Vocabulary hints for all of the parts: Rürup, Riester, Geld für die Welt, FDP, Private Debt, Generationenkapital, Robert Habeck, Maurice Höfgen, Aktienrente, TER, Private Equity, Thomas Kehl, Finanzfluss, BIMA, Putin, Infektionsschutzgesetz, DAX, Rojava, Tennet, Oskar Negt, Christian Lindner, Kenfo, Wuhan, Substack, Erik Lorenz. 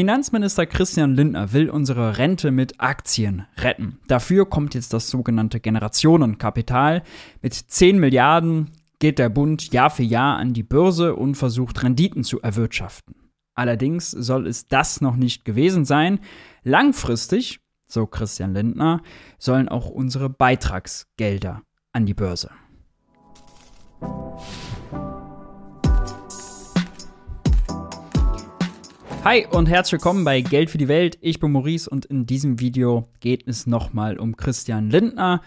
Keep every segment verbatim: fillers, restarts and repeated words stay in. Finanzminister Christian Lindner will unsere Rente mit Aktien retten. Dafür kommt jetzt das sogenannte Generationenkapital. Mit zehn Milliarden geht der Bund Jahr für Jahr an die Börse und versucht, Renditen zu erwirtschaften. Allerdings soll es das noch nicht gewesen sein. Langfristig, so Christian Lindner, sollen auch unsere Beitragsgelder an die Börse. Hi und herzlich willkommen bei Geld für die Welt. Ich bin Maurice und in diesem Video geht es nochmal um Christian Lindner,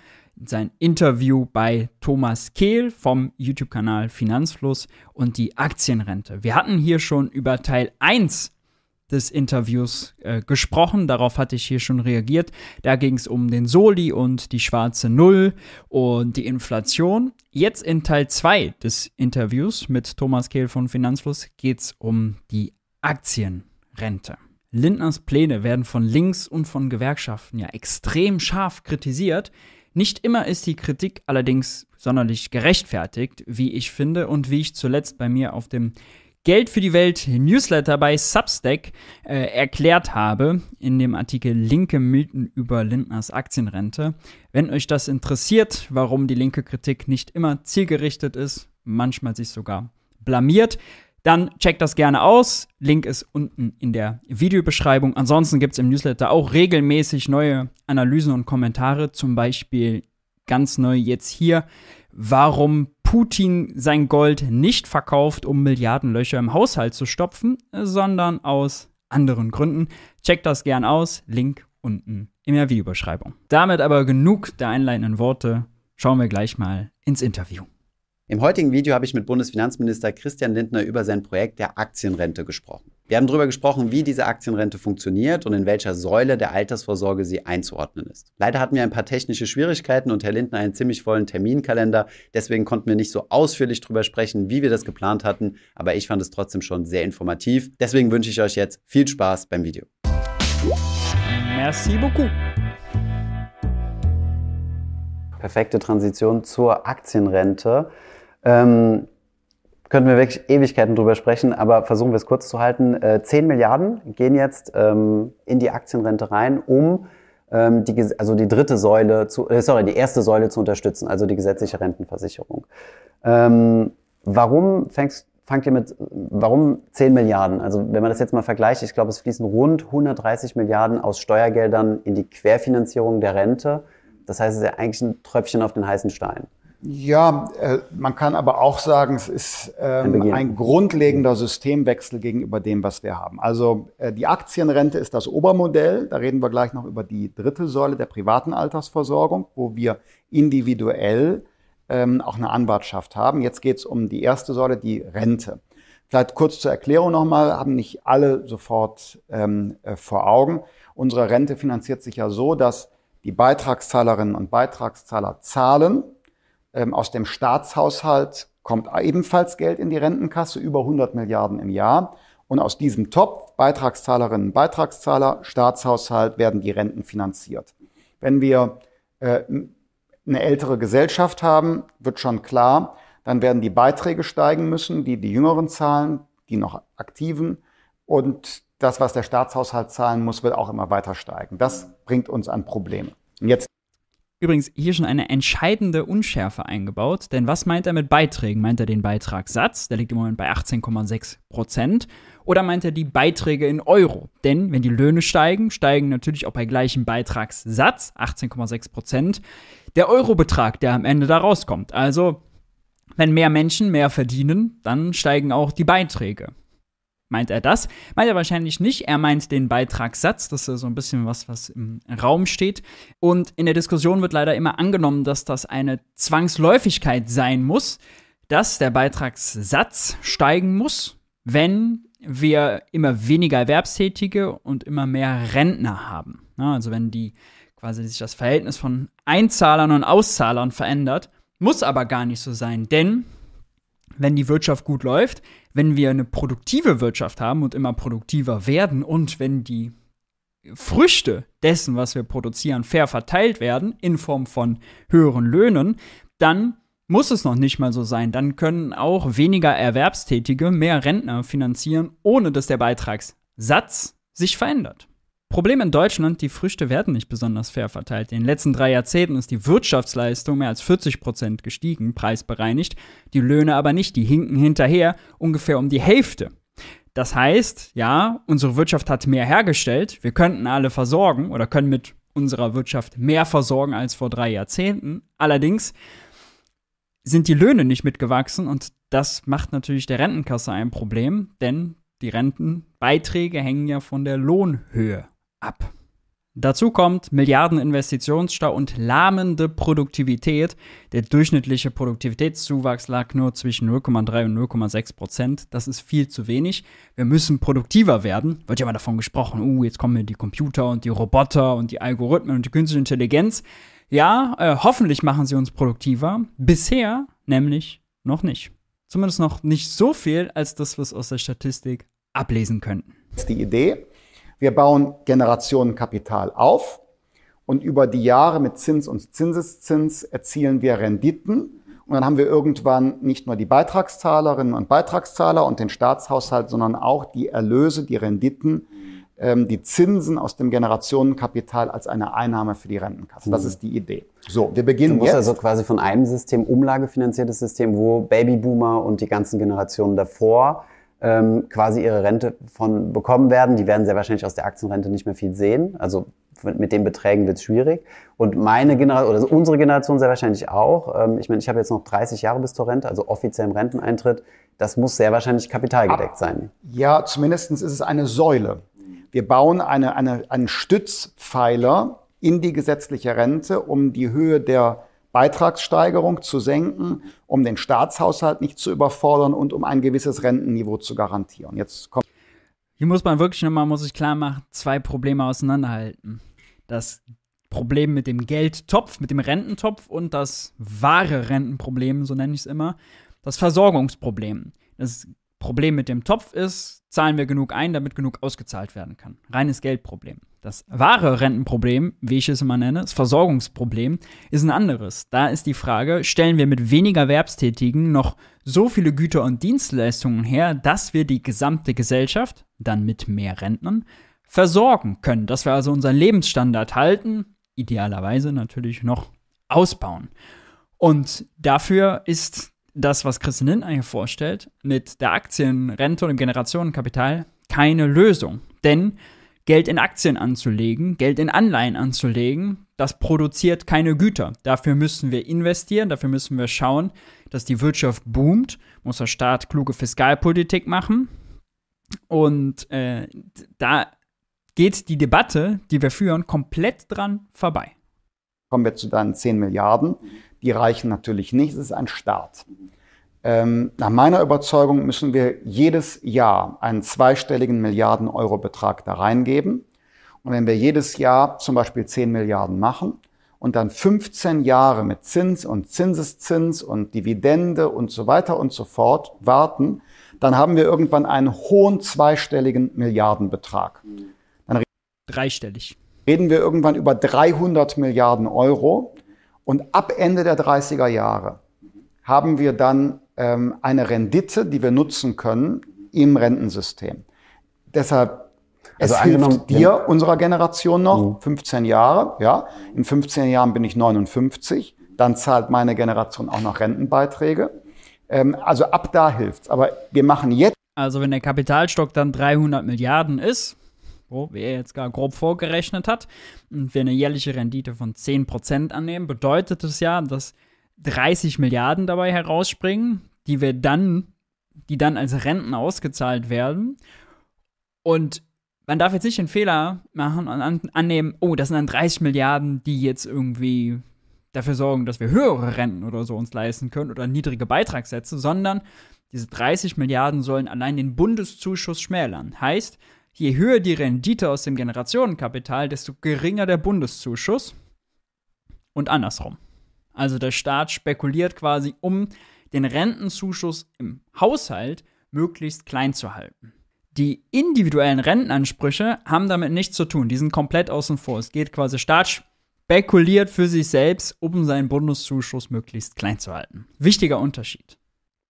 sein Interview bei Thomas Kehl vom YouTube-Kanal Finanzfluss und die Aktienrente. Wir hatten hier schon über Teil eins des Interviews äh, gesprochen, darauf hatte ich hier schon reagiert. Da ging es um den Soli und die schwarze Null und die Inflation. Jetzt in Teil zwei des Interviews mit Thomas Kehl von Finanzfluss geht es um die Aktienrente. Lindners Pläne werden von links und von Gewerkschaften ja extrem scharf kritisiert. Nicht immer ist die Kritik allerdings sonderlich gerechtfertigt, wie ich finde und wie ich zuletzt bei mir auf dem Geld für die Welt Newsletter bei Substack äh, erklärt habe, in dem Artikel Linke Mythen über Lindners Aktienrente. Wenn euch das interessiert, warum die linke Kritik nicht immer zielgerichtet ist, manchmal sich sogar blamiert, dann checkt das gerne aus. Link ist unten in der Videobeschreibung. Ansonsten gibt es im Newsletter auch regelmäßig neue Analysen und Kommentare, zum Beispiel ganz neu jetzt hier, warum Putin sein Gold nicht verkauft, um Milliardenlöcher im Haushalt zu stopfen, sondern aus anderen Gründen. Checkt das gern aus, Link unten in der Videobeschreibung. Damit aber genug der einleitenden Worte, schauen wir gleich mal ins Interview. Im heutigen Video habe ich mit Bundesfinanzminister Christian Lindner über sein Projekt der Aktienrente gesprochen. Wir haben darüber gesprochen, wie diese Aktienrente funktioniert und in welcher Säule der Altersvorsorge sie einzuordnen ist. Leider hatten wir ein paar technische Schwierigkeiten und Herr Lindner einen ziemlich vollen Terminkalender. Deswegen konnten wir nicht so ausführlich darüber sprechen, wie wir das geplant hatten. Aber ich fand es trotzdem schon sehr informativ. Deswegen wünsche ich euch jetzt viel Spaß beim Video. Merci beaucoup. Perfekte Transition zur Aktienrente. Ähm, könnten wir wirklich Ewigkeiten drüber sprechen, aber versuchen wir es kurz zu halten. Äh, zehn Milliarden gehen jetzt ähm, in die Aktienrente rein, um ähm, die, also die dritte Säule, zu, äh, sorry, die erste Säule zu unterstützen, also die gesetzliche Rentenversicherung. Ähm, warum fängst, fangt ihr mit, warum zehn Milliarden? Also wenn man das jetzt mal vergleicht, ich glaube, es fließen rund hundertdreißig Milliarden aus Steuergeldern in die Querfinanzierung der Rente. Das heißt, es ist ja eigentlich ein Tröpfchen auf den heißen Stein. Ja, äh, man kann aber auch sagen, es ist ähm, ein grundlegender Systemwechsel gegenüber dem, was wir haben. Also äh, die Aktienrente ist das Obermodell. Da reden wir gleich noch über die dritte Säule der privaten Altersversorgung, wo wir individuell ähm, auch eine Anwartschaft haben. Jetzt geht es um die erste Säule, die Rente. Vielleicht kurz zur Erklärung nochmal, haben nicht alle sofort ähm, äh, vor Augen. Unsere Rente finanziert sich ja so, dass die Beitragszahlerinnen und Beitragszahler zahlen. Aus dem Staatshaushalt kommt ebenfalls Geld in die Rentenkasse, über hundert Milliarden im Jahr. Und aus diesem Topf, Beitragszahlerinnen und Beitragszahler, Staatshaushalt, werden die Renten finanziert. Wenn wir äh, eine ältere Gesellschaft haben, wird schon klar, dann werden die Beiträge steigen müssen, die die Jüngeren zahlen, die noch Aktiven. Und das, was der Staatshaushalt zahlen muss, wird auch immer weiter steigen. Das bringt uns an Probleme. Und jetzt übrigens hier schon eine entscheidende Unschärfe eingebaut, denn was meint er mit Beiträgen? Meint er den Beitragssatz, der liegt im Moment bei achtzehn Komma sechs Prozent, oder meint er die Beiträge in Euro? Denn wenn die Löhne steigen, steigen natürlich auch bei gleichem Beitragssatz, achtzehn Komma sechs Prozent, der Eurobetrag, der am Ende da rauskommt. Also, wenn mehr Menschen mehr verdienen, dann steigen auch die Beiträge. Meint er das? Meint er wahrscheinlich nicht. Er meint den Beitragssatz. Das ist so ein bisschen was, was im Raum steht. Und in der Diskussion wird leider immer angenommen, dass das eine Zwangsläufigkeit sein muss, dass der Beitragssatz steigen muss, wenn wir immer weniger Erwerbstätige und immer mehr Rentner haben. Also wenn die quasi sich das Verhältnis von Einzahlern und Auszahlern verändert, muss aber gar nicht so sein, denn wenn die Wirtschaft gut läuft, wenn wir eine produktive Wirtschaft haben und immer produktiver werden und wenn die Früchte dessen, was wir produzieren, fair verteilt werden in Form von höheren Löhnen, dann muss es noch nicht mal so sein. Dann können auch weniger Erwerbstätige mehr Rentner finanzieren, ohne dass der Beitragssatz sich verändert. Problem in Deutschland, die Früchte werden nicht besonders fair verteilt. In den letzten drei Jahrzehnten ist die Wirtschaftsleistung mehr als vierzig Prozent gestiegen, preisbereinigt, die Löhne aber nicht, die hinken hinterher, ungefähr um die Hälfte. Das heißt, ja, unsere Wirtschaft hat mehr hergestellt, wir könnten alle versorgen oder können mit unserer Wirtschaft mehr versorgen als vor drei Jahrzehnten. Allerdings sind die Löhne nicht mitgewachsen und das macht natürlich der Rentenkasse ein Problem, denn die Rentenbeiträge hängen ja von der Lohnhöhe ab. Dazu kommt Milliarden-Investitionsstau und lahmende Produktivität. Der durchschnittliche Produktivitätszuwachs lag nur zwischen null Komma drei und null Komma sechs Prozent. Das ist viel zu wenig. Wir müssen produktiver werden. Wird ja immer davon gesprochen, uh, jetzt kommen die Computer und die Roboter und die Algorithmen und die künstliche Intelligenz. Ja, äh, hoffentlich machen sie uns produktiver. Bisher nämlich noch nicht. Zumindest noch nicht so viel, als das, was wir aus der Statistik ablesen könnten. Das ist die Idee. Wir bauen Generationenkapital auf und über die Jahre mit Zins und Zinseszins erzielen wir Renditen. Und dann haben wir irgendwann nicht nur die Beitragszahlerinnen und Beitragszahler und den Staatshaushalt, sondern auch die Erlöse, die Renditen, ähm, die Zinsen aus dem Generationenkapital als eine Einnahme für die Rentenkasse. Das ist die Idee. So, wir beginnen jetzt. Du musst also quasi von einem System, umlagefinanziertes System, wo Babyboomer und die ganzen Generationen davor quasi ihre Rente von bekommen werden. Die werden sehr wahrscheinlich aus der Aktienrente nicht mehr viel sehen. Also mit den Beträgen wird es schwierig. Und meine Generation, oder unsere Generation sehr wahrscheinlich auch. Ich meine, ich habe jetzt noch dreißig Jahre bis zur Rente, also offiziell im Renteneintritt. Das muss sehr wahrscheinlich kapitalgedeckt sein. Ja, zumindest ist es eine Säule. Wir bauen eine, eine, einen Stützpfeiler in die gesetzliche Rente, um die Höhe der Beitragssteigerung zu senken, um den Staatshaushalt nicht zu überfordern und um ein gewisses Rentenniveau zu garantieren. Jetzt kommt Hier muss man wirklich nochmal, muss ich klar machen, zwei Probleme auseinanderhalten. Das Problem mit dem Geldtopf, mit dem Rententopf und das wahre Rentenproblem, so nenne ich es immer, das Versorgungsproblem. Das Problem mit dem Topf ist, zahlen wir genug ein, damit genug ausgezahlt werden kann. Reines Geldproblem. Das wahre Rentenproblem, wie ich es immer nenne, das Versorgungsproblem, ist ein anderes. Da ist die Frage, stellen wir mit weniger Erwerbstätigen noch so viele Güter und Dienstleistungen her, dass wir die gesamte Gesellschaft, dann mit mehr Rentnern, versorgen können. Dass wir also unseren Lebensstandard halten, idealerweise natürlich noch ausbauen. Und dafür ist das, was Christian Lindner hier vorstellt, mit der Aktienrente und dem Generationenkapital keine Lösung. Denn Geld in Aktien anzulegen, Geld in Anleihen anzulegen, das produziert keine Güter. Dafür müssen wir investieren, dafür müssen wir schauen, dass die Wirtschaft boomt, muss der Staat kluge Fiskalpolitik machen. Und äh, da geht die Debatte, die wir führen, komplett dran vorbei. Kommen wir zu deinen zehn Milliarden. Die reichen natürlich nicht, es ist ein Start. Ähm, nach meiner Überzeugung müssen wir jedes Jahr einen zweistelligen Milliarden-Euro-Betrag da reingeben. Und wenn wir jedes Jahr zum Beispiel zehn Milliarden machen und dann fünfzehn Jahre mit Zins und Zinseszins und Dividende und so weiter und so fort warten, dann haben wir irgendwann einen hohen zweistelligen Milliardenbetrag. Dann Dreistellig. Reden wir irgendwann über dreihundert Milliarden Euro und ab Ende der dreißiger Jahre haben wir dann ähm, eine Rendite, die wir nutzen können im Rentensystem. Deshalb, also es hilft dir, ja, unserer Generation noch, fünfzehn Jahre, ja, in fünfzehn Jahren bin ich neunundfünfzig, dann zahlt meine Generation auch noch Rentenbeiträge. Ähm, also ab da hilft's, aber wir machen jetzt... Also wenn der Kapitalstock dann dreihundert Milliarden ist, wie er jetzt gar grob vorgerechnet hat, und wir eine jährliche Rendite von zehn Prozent annehmen, bedeutet es ja, dass dreißig Milliarden dabei herausspringen, die wir dann, die dann als Renten ausgezahlt werden. Und man darf jetzt nicht den Fehler machen und an, annehmen, oh, das sind dann dreißig Milliarden, die jetzt irgendwie dafür sorgen, dass wir höhere Renten oder so uns leisten können oder niedrige Beitragssätze, sondern diese dreißig Milliarden sollen allein den Bundeszuschuss schmälern. Heißt, je höher die Rendite aus dem Generationenkapital, desto geringer der Bundeszuschuss und andersrum. Also der Staat spekuliert quasi, um den Rentenzuschuss im Haushalt möglichst klein zu halten. Die individuellen Rentenansprüche haben damit nichts zu tun, die sind komplett außen vor. Es geht quasi, Staat spekuliert für sich selbst, um seinen Bundeszuschuss möglichst klein zu halten. Wichtiger Unterschied.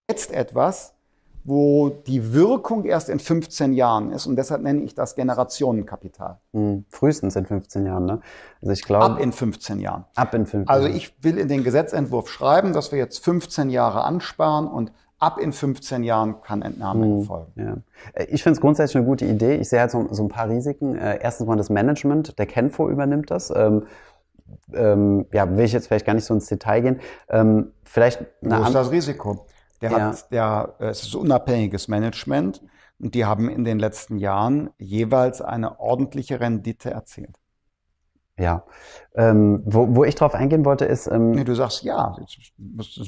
Jetzt etwas, wo die Wirkung erst in fünfzehn Jahren ist. Und deshalb nenne ich das Generationenkapital. Mhm. Frühestens in fünfzehn Jahren, ne? Also ich glaube, ab in fünfzehn Jahren. Ab in fünfzehn Jahren. Also ich will in den Gesetzentwurf schreiben, dass wir jetzt fünfzehn Jahre ansparen und ab in fünfzehn Jahren kann Entnahme mhm. erfolgen. Ja. Ich finde es grundsätzlich eine gute Idee. Ich sehe halt so, so ein paar Risiken. Erstens mal das Management. Der Kenfo übernimmt das. Ähm, ähm, ja, will ich jetzt vielleicht gar nicht so ins Detail gehen. Ähm, vielleicht eine Wo ist das Risiko? Der ja. hat, der, es ist unabhängiges Management und die haben in den letzten Jahren jeweils eine ordentliche Rendite erzielt. Ja, ähm, wo, wo ich drauf eingehen wollte ist... Ähm, nee, du sagst ja,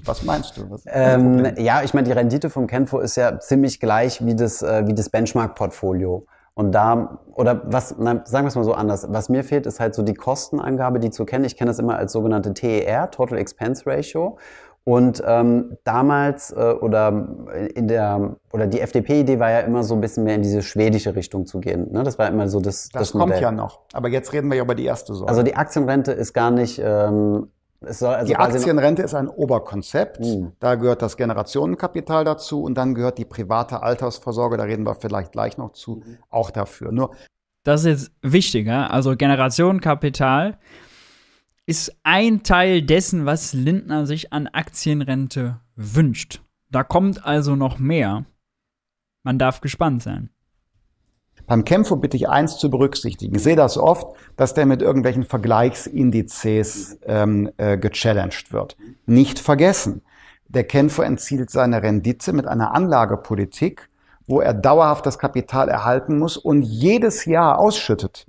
was meinst du? Was ähm, ja, ich meine, die Rendite vom Kenfo ist ja ziemlich gleich wie das, äh, wie das Benchmark-Portfolio. Und da, oder was, na, sagen wir es mal so anders, was mir fehlt, ist halt so die Kostenangabe, die zu kennen. Ich kenne das immer als sogenannte T E R, Total Expense Ratio. Und ähm, damals äh, oder in der oder die F D P-Idee war ja immer so ein bisschen mehr in diese schwedische Richtung zu gehen. Ne? Das war immer so das Das, das kommt Modell. Ja noch. Aber jetzt reden wir ja über die erste Sorte. Also die Aktienrente ist gar nicht... Ähm, es soll also die Aktienrente ist ein Oberkonzept. Mhm. Da gehört das Generationenkapital dazu und dann gehört die private Altersvorsorge, da reden wir vielleicht gleich noch zu, mhm. auch dafür. Nur das ist jetzt wichtig. Ja? Also Generationenkapital ist ein Teil dessen, was Lindner sich an Aktienrente wünscht. Da kommt also noch mehr. Man darf gespannt sein. Beim Kenfo bitte ich eins zu berücksichtigen. Ich sehe das oft, dass der mit irgendwelchen Vergleichsindizes ähm, äh, gechallenged wird. Nicht vergessen, der Kenfo erzielt seine Rendite mit einer Anlagepolitik, wo er dauerhaft das Kapital erhalten muss und jedes Jahr ausschüttet.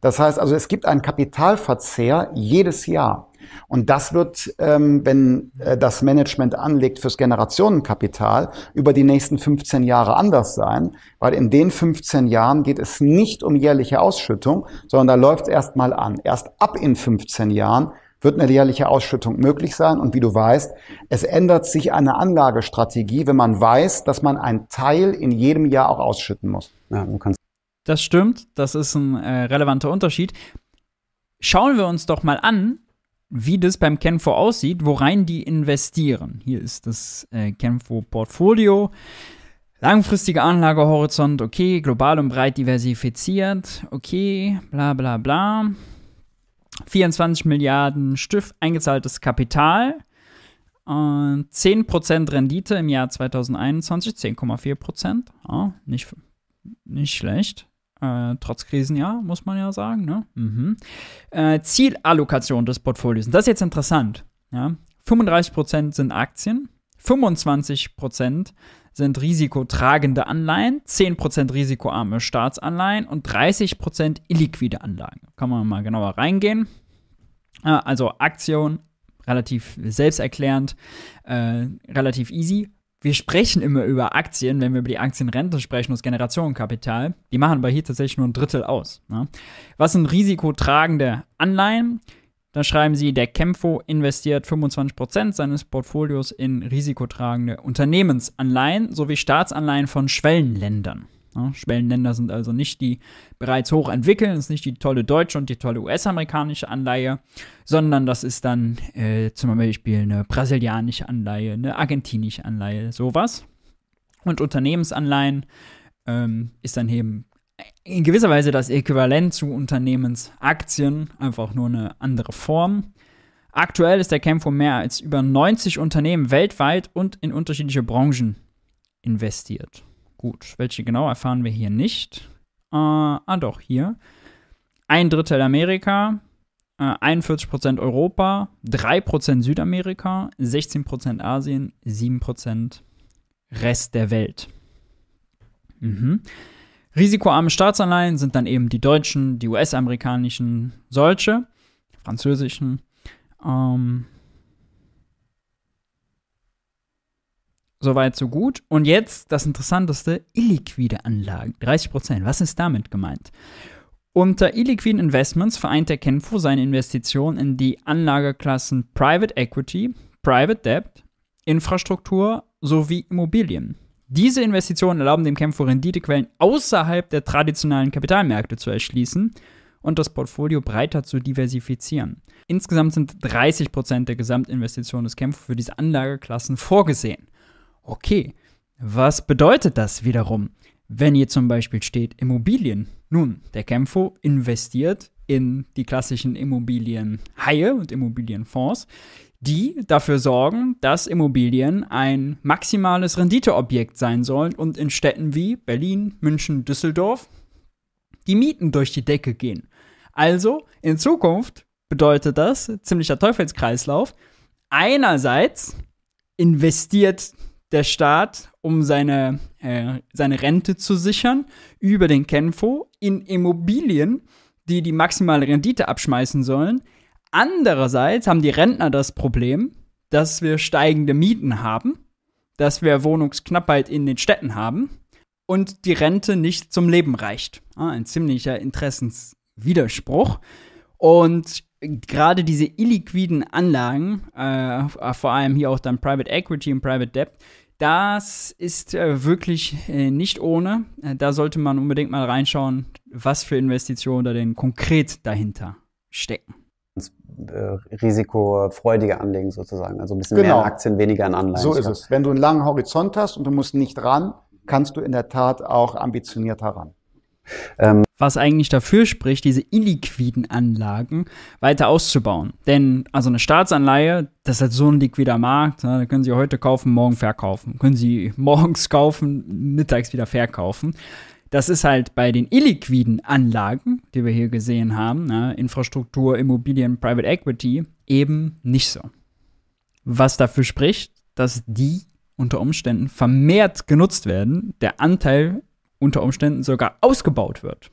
Das heißt also, es gibt einen Kapitalverzehr jedes Jahr. Und das wird, ähm, wenn äh, das Management anlegt fürs Generationenkapital, über die nächsten fünfzehn Jahre anders sein, weil in den fünfzehn Jahren geht es nicht um jährliche Ausschüttung, sondern da läuft es erst mal an. Erst ab in fünfzehn Jahren wird eine jährliche Ausschüttung möglich sein. Und wie du weißt, es ändert sich eine Anlagestrategie, wenn man weiß, dass man einen Teil in jedem Jahr auch ausschütten muss. Ja, du kannst. Das stimmt, das ist ein äh, relevanter Unterschied. Schauen wir uns doch mal an, wie das beim Kenfo aussieht, worein die investieren. Hier ist das äh, Kenfo-Portfolio. Langfristiger Anlagehorizont, okay, global und breit diversifiziert, okay, bla bla bla. vierundzwanzig Milliarden Stift eingezahltes Kapital und zehn Prozent Rendite im Jahr zwanzig einundzwanzig, zehn Komma vier Prozent. Ja, nicht, nicht schlecht. Äh, trotz Krisenjahr, muss man ja sagen. Ne? Mhm. Äh, Zielallokation des Portfolios. Und das ist jetzt interessant. Ja? fünfunddreißig Prozent sind Aktien, fünfundzwanzig Prozent sind risikotragende Anleihen, zehn Prozent risikoarme Staatsanleihen und dreißig Prozent illiquide Anlagen. Kann man mal genauer reingehen. Also Aktion, relativ selbsterklärend, äh, relativ easy. Wir sprechen immer über Aktien, wenn wir über die Aktienrente sprechen, das Generationenkapital. Die machen aber hier tatsächlich nur ein Drittel aus. Ne? Was sind risikotragende Anleihen? Da schreiben sie, der Kenfo investiert fünfundzwanzig Prozent seines Portfolios in risikotragende Unternehmensanleihen sowie Staatsanleihen von Schwellenländern. Ja, Schwellenländer sind also nicht die bereits hoch entwickelten, ist nicht die tolle deutsche und die tolle U S-amerikanische Anleihe, sondern das ist dann äh, zum Beispiel eine brasilianische Anleihe, eine argentinische Anleihe, sowas. Und Unternehmensanleihen ähm, ist dann eben in gewisser Weise das Äquivalent zu Unternehmensaktien, einfach nur eine andere Form. Aktuell ist der Kenfo mehr als über neunzig Unternehmen weltweit und in unterschiedliche Branchen investiert. Gut, welche genau erfahren wir hier nicht. Äh, ah doch, hier. Ein Drittel Amerika, äh, einundvierzig Prozent Europa, drei Prozent Südamerika, sechzehn Prozent Asien, sieben Prozent Rest der Welt. Mhm. Risikoarme Staatsanleihen sind dann eben die deutschen, die U S-amerikanischen, solche, die französischen. Ähm, Soweit, so gut. Und jetzt das Interessanteste, illiquide Anlagen, dreißig Prozent. Was ist damit gemeint? Unter illiquiden Investments vereint der Kenfo seine Investitionen in die Anlageklassen Private Equity, Private Debt, Infrastruktur sowie Immobilien. Diese Investitionen erlauben dem Kenfo Renditequellen außerhalb der traditionellen Kapitalmärkte zu erschließen und das Portfolio breiter zu diversifizieren. Insgesamt sind dreißig Prozent der Gesamtinvestitionen des Kenfo für diese Anlageklassen vorgesehen. Okay, Was bedeutet das wiederum, wenn hier zum Beispiel steht Immobilien? Nun, der Kenfo investiert in die klassischen Immobilienhaie und Immobilienfonds, die dafür sorgen, dass Immobilien ein maximales Renditeobjekt sein sollen und in Städten wie Berlin, München, Düsseldorf die Mieten durch die Decke gehen. Also in Zukunft bedeutet das, ziemlicher Teufelskreislauf, einerseits investiert der Staat, um seine, äh, seine Rente zu sichern, über den Kenfo in Immobilien, die die maximale Rendite abschmeißen sollen. Andererseits haben die Rentner das Problem, dass wir steigende Mieten haben, dass wir Wohnungsknappheit in den Städten haben und die Rente nicht zum Leben reicht. Ah, ein ziemlicher Interessenswiderspruch. Und gerade diese illiquiden Anlagen, äh, vor allem hier auch dann Private Equity und Private Debt, das ist äh, wirklich äh, nicht ohne. Äh, da sollte man unbedingt mal reinschauen, was für Investitionen da denn konkret dahinter stecken. Risikofreudiger anlegen sozusagen, also ein bisschen genau. Mehr in Aktien, weniger in Anleihen. So ist es. Wenn du einen langen Horizont hast und du musst nicht ran, kannst du in der Tat auch ambitionierter ran. Ähm. Was eigentlich dafür spricht, diese illiquiden Anlagen weiter auszubauen. Denn also eine Staatsanleihe, das ist halt so ein liquider Markt, ne? Da können Sie heute kaufen, morgen verkaufen. Können Sie morgens kaufen, mittags wieder verkaufen. Das ist halt bei den illiquiden Anlagen, die wir hier gesehen haben, ne, Infrastruktur, Immobilien, Private Equity, eben nicht so. Was dafür spricht, dass die unter Umständen vermehrt genutzt werden, der Anteil unter Umständen sogar ausgebaut wird.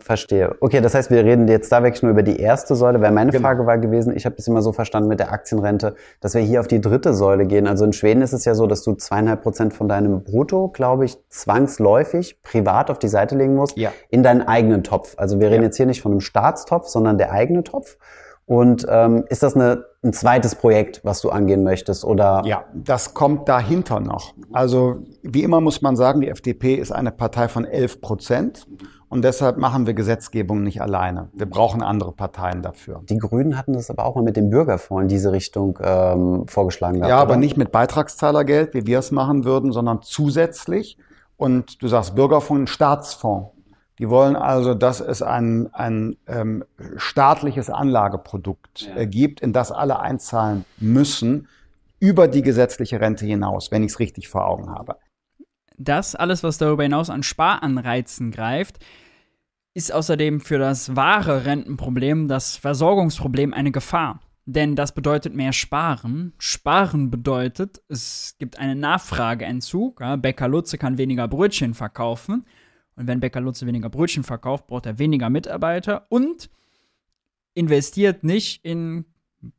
Verstehe. Okay, das heißt, wir reden jetzt da wirklich nur über die erste Säule, weil meine genau. Frage war gewesen, ich habe das immer so verstanden mit der Aktienrente, dass wir hier auf die dritte Säule gehen. Also in Schweden ist es ja so, dass du zweieinhalb Prozent von deinem Brutto, glaube ich, zwangsläufig privat auf die Seite legen musst, ja. in deinen eigenen Topf. Also wir reden ja. jetzt hier nicht von einem Staatstopf, sondern der eigene Topf. Und ähm, ist das eine, ein zweites Projekt, was du angehen möchtest? Oder? Ja, das kommt dahinter noch. Also wie immer muss man sagen, die F D P ist eine Partei von elf Prozent und deshalb machen wir Gesetzgebung nicht alleine. Wir brauchen andere Parteien dafür. Die Grünen hatten das aber auch mal mit dem Bürgerfonds in diese Richtung ähm, vorgeschlagen. Gehabt, ja, aber oder? Nicht mit Beitragszahlergeld, wie wir es machen würden, sondern zusätzlich. Und du sagst Bürgerfonds, Staatsfonds. Die wollen also, dass es ein, ein ähm, staatliches Anlageprodukt äh, gibt, in das alle einzahlen müssen, über die gesetzliche Rente hinaus, wenn ich es richtig vor Augen habe. Das alles, was darüber hinaus an Sparanreizen greift, ist außerdem für das wahre Rentenproblem, das Versorgungsproblem, eine Gefahr. Denn das bedeutet mehr Sparen. Sparen bedeutet, es gibt einen Nachfrageentzug. Ja, Bäcker Lutze kann weniger Brötchen verkaufen. Und wenn Bäcker Lutze weniger Brötchen verkauft, braucht er weniger Mitarbeiter und investiert nicht in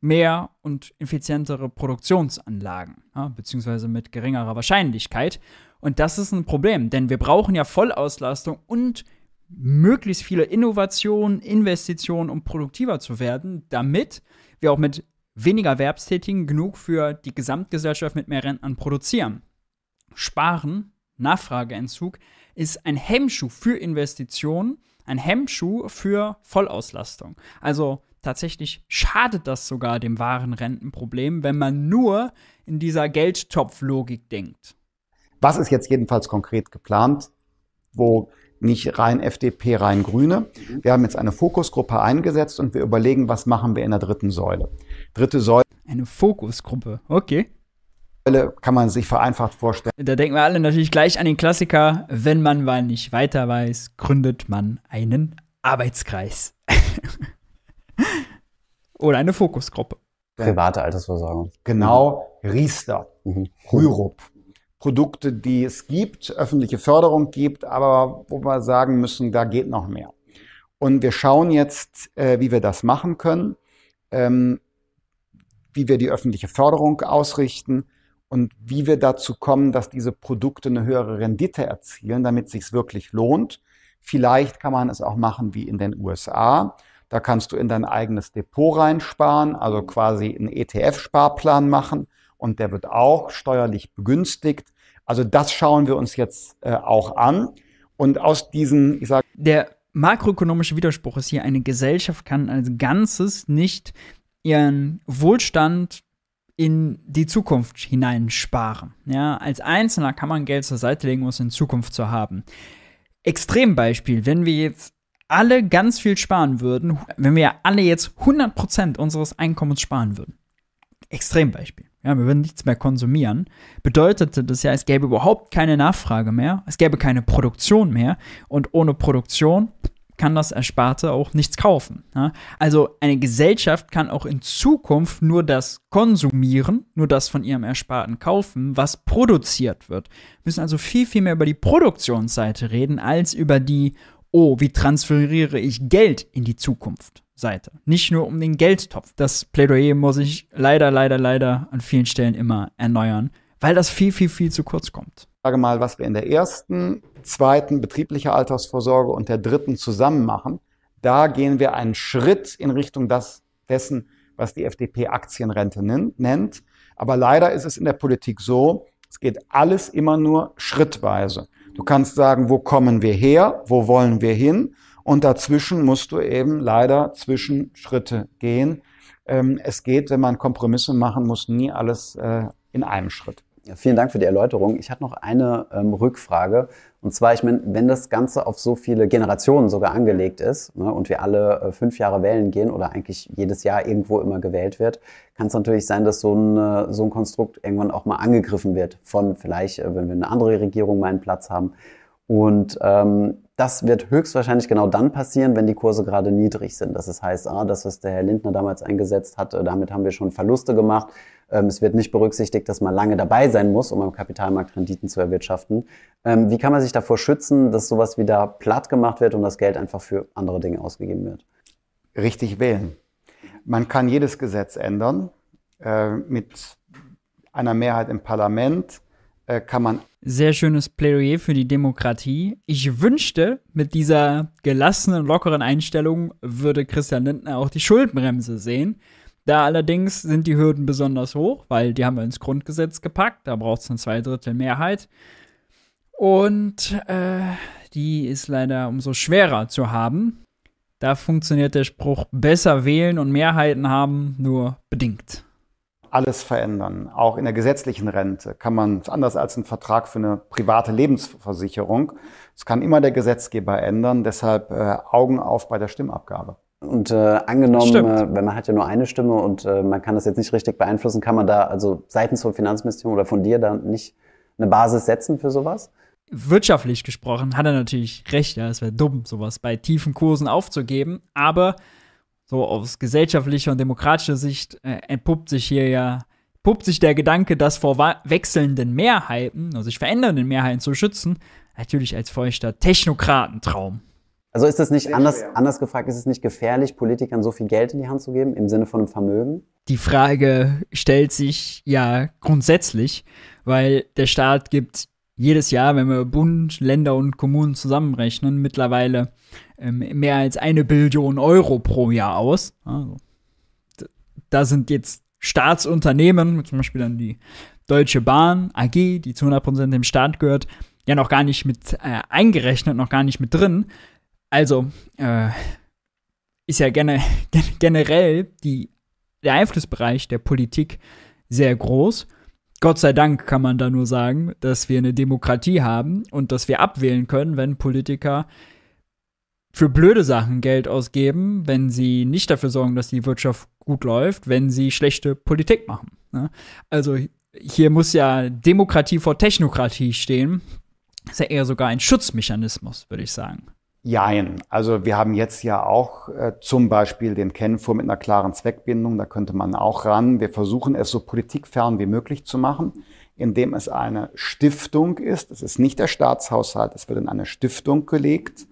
mehr und effizientere Produktionsanlagen, ja, beziehungsweise mit geringerer Wahrscheinlichkeit. Und das ist ein Problem, denn wir brauchen ja Vollauslastung und möglichst viele Innovationen, Investitionen, um produktiver zu werden, damit wir auch mit weniger Erwerbstätigen genug für die Gesamtgesellschaft mit mehr Rentnern produzieren. Sparen, Nachfrageentzug, ist ein Hemmschuh für Investitionen, ein Hemmschuh für Vollauslastung. Also tatsächlich schadet das sogar dem wahren Rentenproblem, wenn man nur in dieser Geldtopflogik denkt. Was ist jetzt jedenfalls konkret geplant? Wo nicht rein F D P, rein Grüne. Wir haben jetzt eine Fokusgruppe eingesetzt und wir überlegen, was machen wir in der dritten Säule. Dritte Säule. Eine Fokusgruppe, okay. Kann man sich vereinfacht vorstellen. Da denken wir alle natürlich gleich an den Klassiker, wenn man mal nicht weiter weiß, gründet man einen Arbeitskreis. Oder eine Fokusgruppe. Private Altersversorgung. Genau, Riester, mhm. Rürup. Produkte, die es gibt, öffentliche Förderung gibt, aber wo wir sagen müssen, da geht noch mehr. Und wir schauen jetzt, äh, wie wir das machen können, ähm, wie wir die öffentliche Förderung ausrichten, und wie wir dazu kommen, dass diese Produkte eine höhere Rendite erzielen, damit es sich wirklich lohnt. Vielleicht kann man es auch machen wie in den U S A. Da kannst du in dein eigenes Depot reinsparen, also quasi einen E T F-Sparplan machen. Und der wird auch steuerlich begünstigt. Also das schauen wir uns jetzt äh, auch an. Und aus diesen, ich sage... Der makroökonomische Widerspruch ist hier, eine Gesellschaft kann als Ganzes nicht ihren Wohlstand in die Zukunft hineinsparen. Ja, als Einzelner kann man Geld zur Seite legen, um es in Zukunft zu haben. Extrembeispiel, wenn wir jetzt alle ganz viel sparen würden, wenn wir alle jetzt hundert Prozent unseres Einkommens sparen würden. Extrembeispiel. Ja, wir würden nichts mehr konsumieren. Bedeutete das ja, es gäbe überhaupt keine Nachfrage mehr, es gäbe keine Produktion mehr und ohne Produktion kann das Ersparte auch nichts kaufen. Ja? Also eine Gesellschaft kann auch in Zukunft nur das konsumieren, nur das von ihrem Ersparten kaufen, was produziert wird. Wir müssen also viel, viel mehr über die Produktionsseite reden, als über die, oh, wie transferiere ich Geld in die Zukunft Seite. Nicht nur um den Geldtopf. Das Plädoyer muss ich leider, leider, leider an vielen Stellen immer erneuern, weil das viel, viel, viel zu kurz kommt. Ich sage mal, was wir in der ersten, zweiten betriebliche Altersvorsorge und der dritten zusammen machen, da gehen wir einen Schritt in Richtung das, dessen, was die F D P Aktienrente nennt. Aber leider ist es in der Politik so, es geht alles immer nur schrittweise. Du kannst sagen, wo kommen wir her, wo wollen wir hin? Und dazwischen musst du eben leider Zwischenschritte gehen. Es geht, wenn man Kompromisse machen muss, nie alles in einem Schritt. Ja, vielen Dank für die Erläuterung. Ich hatte noch eine ähm, Rückfrage. Und zwar, ich meine, wenn das Ganze auf so viele Generationen sogar angelegt ist, ne, und wir alle äh, fünf Jahre wählen gehen oder eigentlich jedes Jahr irgendwo immer gewählt wird, kann es natürlich sein, dass so ein, so ein Konstrukt irgendwann auch mal angegriffen wird von vielleicht, äh, wenn wir eine andere Regierung mal einen Platz haben. Und ähm, das wird höchstwahrscheinlich genau dann passieren, wenn die Kurse gerade niedrig sind. Das heißt, ah, das, was der Herr Lindner damals eingesetzt hat, damit haben wir schon Verluste gemacht. Ähm, es wird nicht berücksichtigt, dass man lange dabei sein muss, um am Kapitalmarkt Renditen zu erwirtschaften. Ähm, wie kann man sich davor schützen, dass sowas wieder platt gemacht wird und das Geld einfach für andere Dinge ausgegeben wird? Richtig wählen. Man kann jedes Gesetz ändern. Äh, mit einer Mehrheit im Parlament äh, kann man sehr schönes Plädoyer für die Demokratie. Ich wünschte, mit dieser gelassenen, lockeren Einstellung würde Christian Lindner auch die Schuldenbremse sehen. Da allerdings sind die Hürden besonders hoch, weil die haben wir ins Grundgesetz gepackt. Da braucht es eine Zweidrittel Mehrheit. Und äh, die ist leider umso schwerer zu haben. Da funktioniert der Spruch, besser wählen und Mehrheiten haben, nur bedingt. Alles verändern. Auch in der gesetzlichen Rente kann man, anders als ein Vertrag für eine private Lebensversicherung, das kann immer der Gesetzgeber ändern, deshalb äh, Augen auf bei der Stimmabgabe. Und äh, angenommen, äh, wenn man hat ja nur eine Stimme und äh, man kann das jetzt nicht richtig beeinflussen, kann man da also seitens vom Finanzministerium oder von dir da nicht eine Basis setzen für sowas? Wirtschaftlich gesprochen hat er natürlich recht, ja, es wäre dumm, sowas bei tiefen Kursen aufzugeben, aber so aus gesellschaftlicher und demokratischer Sicht äh, entpuppt sich hier ja, puppt sich der Gedanke, dass vor wa- wechselnden Mehrheiten, also sich verändernden Mehrheiten zu schützen, natürlich als feuchter Technokratentraum. Also ist das nicht, anders, anders gefragt, ist es nicht gefährlich, Politikern so viel Geld in die Hand zu geben, im Sinne von einem Vermögen? Die Frage stellt sich ja grundsätzlich, weil der Staat gibt jedes Jahr, wenn wir Bund, Länder und Kommunen zusammenrechnen, mittlerweile ähm, mehr als eine Billion Euro pro Jahr aus. Also, da sind jetzt Staatsunternehmen, zum Beispiel dann die Deutsche Bahn A G, die zu hundert Prozent dem Staat gehört, ja noch gar nicht mit äh, eingerechnet, noch gar nicht mit drin. Also äh, ist ja gene- gen- generell die, der Einflussbereich der Politik sehr groß. Gott sei Dank kann man da nur sagen, dass wir eine Demokratie haben und dass wir abwählen können, wenn Politiker für blöde Sachen Geld ausgeben, wenn sie nicht dafür sorgen, dass die Wirtschaft gut läuft, wenn sie schlechte Politik machen. Ne? Also hier muss ja Demokratie vor Technokratie stehen. Das ist ja eher sogar ein Schutzmechanismus, würde ich sagen. Jein. Also wir haben jetzt ja auch äh, zum Beispiel den Kenfo mit einer klaren Zweckbindung, da könnte man auch ran. Wir versuchen es so politikfern wie möglich zu machen, indem es eine Stiftung ist. Es ist nicht der Staatshaushalt, es wird in eine Stiftung gelegt.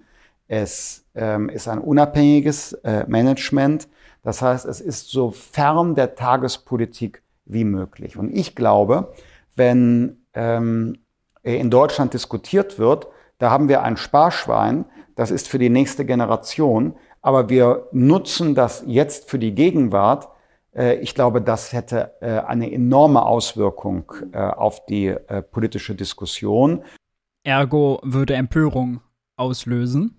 Es ähm, ist ein unabhängiges äh, Management. Das heißt, es ist so fern der Tagespolitik wie möglich. Und ich glaube, wenn ähm, in Deutschland diskutiert wird, da haben wir ein Sparschwein, das ist für die nächste Generation, aber wir nutzen das jetzt für die Gegenwart. Ich glaube, das hätte eine enorme Auswirkung auf die politische Diskussion. Ergo würde Empörung auslösen.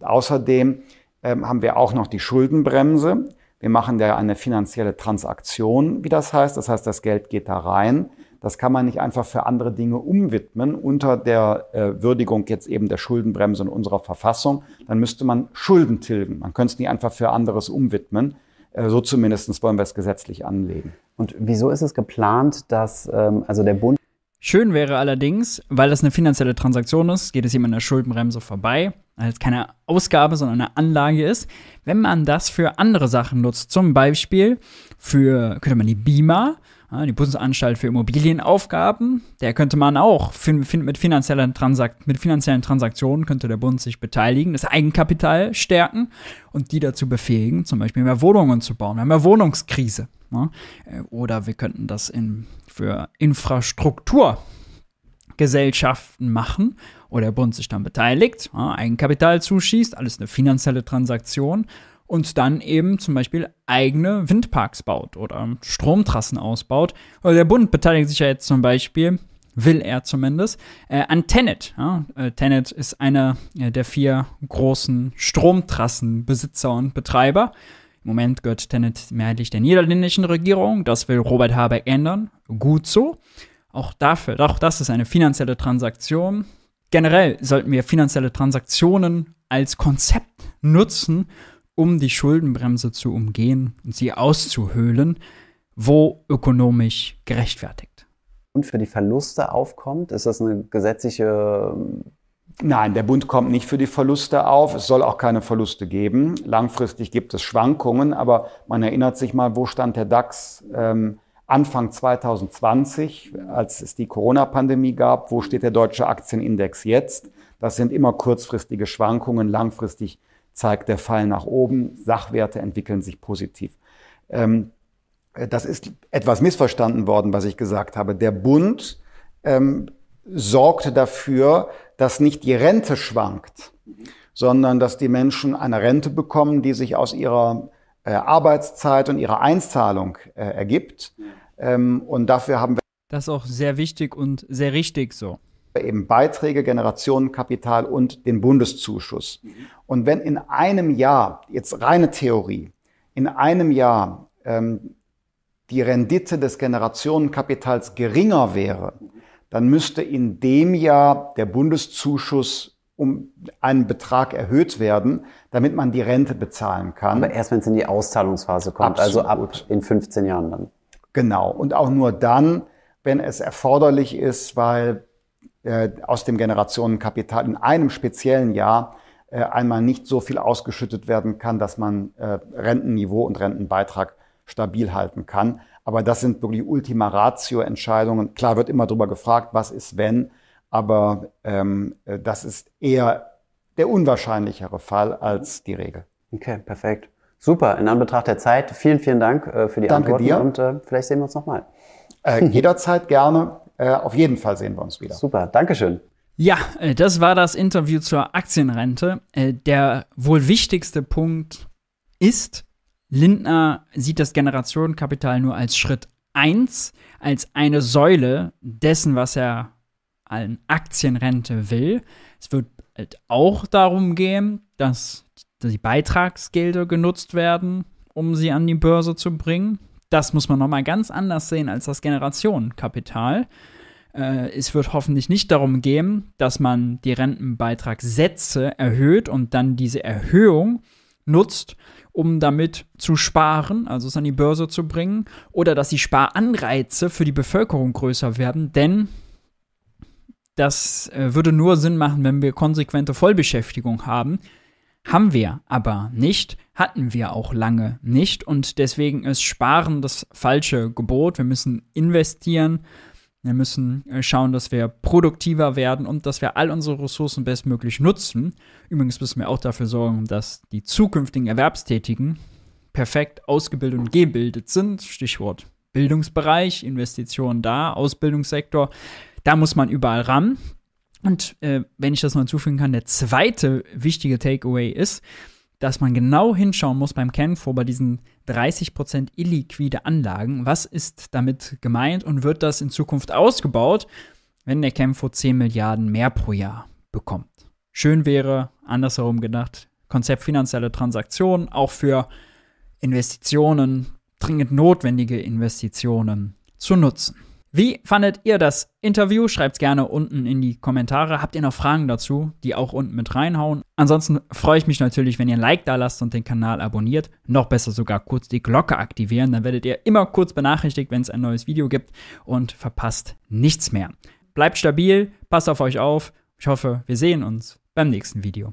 Und außerdem haben wir auch noch die Schuldenbremse. Wir machen da eine finanzielle Transaktion, wie das heißt. Das heißt, das Geld geht da rein. Das kann man nicht einfach für andere Dinge umwidmen unter der äh, Würdigung jetzt eben der Schuldenbremse in unserer Verfassung. Dann müsste man Schulden tilgen. Man könnte es nicht einfach für anderes umwidmen. Äh, so zumindest wollen wir es gesetzlich anlegen. Und wieso ist es geplant, dass ähm, also der Bund... Schön wäre allerdings, weil das eine finanzielle Transaktion ist, geht es eben an der Schuldenbremse vorbei, weil es keine Ausgabe, sondern eine Anlage ist. Wenn man das für andere Sachen nutzt, zum Beispiel für, könnte man die B I M A, die Bundesanstalt für Immobilienaufgaben, der könnte man auch für, mit, finanziellen Transakt, mit finanziellen Transaktionen könnte der Bund sich beteiligen, das Eigenkapital stärken und die dazu befähigen, zum Beispiel mehr Wohnungen zu bauen. Wir haben ja Wohnungskrise. Oder wir könnten das in, für Infrastrukturgesellschaften machen, wo der Bund sich dann beteiligt, Eigenkapital zuschießt, alles eine finanzielle Transaktion und dann eben zum Beispiel eigene Windparks baut oder Stromtrassen ausbaut. Oder der Bund beteiligt sich ja jetzt zum Beispiel, will er zumindest, äh, an Tennet. Ja, äh, Tennet ist einer äh, der vier großen Stromtrassenbesitzer und Betreiber. Im Moment gehört Tennet mehrheitlich der niederländischen Regierung. Das will Robert Habeck ändern. Gut so. Auch dafür, auch das ist eine finanzielle Transaktion. Generell sollten wir finanzielle Transaktionen als Konzept nutzen, um die Schuldenbremse zu umgehen und sie auszuhöhlen, wo ökonomisch gerechtfertigt. Und für die Verluste aufkommt, ist das eine gesetzliche... Nein, der Bund kommt nicht für die Verluste auf. Es soll auch keine Verluste geben. Langfristig gibt es Schwankungen, aber man erinnert sich mal, wo stand der DAX ähm, Anfang zwanzig zwanzig, als es die Corona-Pandemie gab. Wo steht der deutsche Aktienindex jetzt? Das sind immer kurzfristige Schwankungen. Langfristig zeigt der Fall nach oben. Sachwerte entwickeln sich positiv. Ähm, das ist etwas missverstanden worden, was ich gesagt habe. Der Bund ähm, sorgte dafür, dass nicht die Rente schwankt, sondern dass die Menschen eine Rente bekommen, die sich aus ihrer äh, Arbeitszeit und ihrer Einzahlung äh, ergibt. Ähm, und dafür haben wir... Das ist auch sehr wichtig und sehr richtig so. Eben Beiträge, Generationenkapital und den Bundeszuschuss. Mhm. Und wenn in einem Jahr, jetzt reine Theorie, in einem Jahr ähm, die Rendite des Generationenkapitals geringer wäre, dann müsste in dem Jahr der Bundeszuschuss um einen Betrag erhöht werden, damit man die Rente bezahlen kann. Aber erst, wenn es in die Auszahlungsphase kommt, Absolut. Also ab in fünfzehn Jahren dann. Genau, und auch nur dann, wenn es erforderlich ist, weil äh, aus dem Generationenkapital in einem speziellen Jahr äh, einmal nicht so viel ausgeschüttet werden kann, dass man äh, Rentenniveau und Rentenbeitrag stabil halten kann. Aber das sind wirklich Ultima Ratio-Entscheidungen. Klar wird immer darüber gefragt, was ist wenn, aber ähm, das ist eher der unwahrscheinlichere Fall als die Regel. Okay, perfekt. Super, in Anbetracht der Zeit, vielen, vielen Dank äh, für die Danke Antworten dir. Und äh, vielleicht sehen wir uns nochmal. Äh, jederzeit gerne, äh, auf jeden Fall sehen wir uns wieder. Super, Dankeschön. Ja, das war das Interview zur Aktienrente. Der wohl wichtigste Punkt ist, Lindner sieht das Generationenkapital nur als Schritt eins, als eine Säule dessen, was er an Aktienrente will. Es wird halt auch darum gehen, dass die Beitragsgelder genutzt werden, um sie an die Börse zu bringen. Das muss man nochmal ganz anders sehen als das Generationenkapital. Es wird hoffentlich nicht darum gehen, dass man die Rentenbeitragssätze erhöht und dann diese Erhöhung nutzt, um damit zu sparen, also es an die Börse zu bringen, oder dass die Sparanreize für die Bevölkerung größer werden, denn das äh, würde nur Sinn machen, wenn wir konsequente Vollbeschäftigung haben. Haben wir aber nicht, hatten wir auch lange nicht und deswegen ist Sparen das falsche Gebot. Wir müssen investieren, wir müssen äh, schauen, dass wir produktiver werden und dass wir all unsere Ressourcen bestmöglich nutzen. Übrigens müssen wir auch dafür sorgen, dass die zukünftigen Erwerbstätigen perfekt ausgebildet und gebildet sind. Stichwort Bildungsbereich, Investitionen da, Ausbildungssektor. Da muss man überall ran. Und äh, wenn ich das noch hinzufügen kann, der zweite wichtige Takeaway ist, dass man genau hinschauen muss beim Kenfo, bei diesen dreißig Prozent illiquide Anlagen. Was ist damit gemeint und wird das in Zukunft ausgebaut, wenn der Kenfo zehn Milliarden mehr pro Jahr bekommt? Schön wäre, andersherum gedacht, Konzept finanzielle Transaktionen, auch für Investitionen, dringend notwendige Investitionen zu nutzen. Wie fandet ihr das Interview? Schreibt es gerne unten in die Kommentare. Habt ihr noch Fragen dazu, die auch unten mit reinhauen? Ansonsten freue ich mich natürlich, wenn ihr ein Like da lasst und den Kanal abonniert. Noch besser sogar kurz die Glocke aktivieren. Dann werdet ihr immer kurz benachrichtigt, wenn es ein neues Video gibt und verpasst nichts mehr. Bleibt stabil, passt auf euch auf. Ich hoffe, wir sehen uns beim nächsten Video.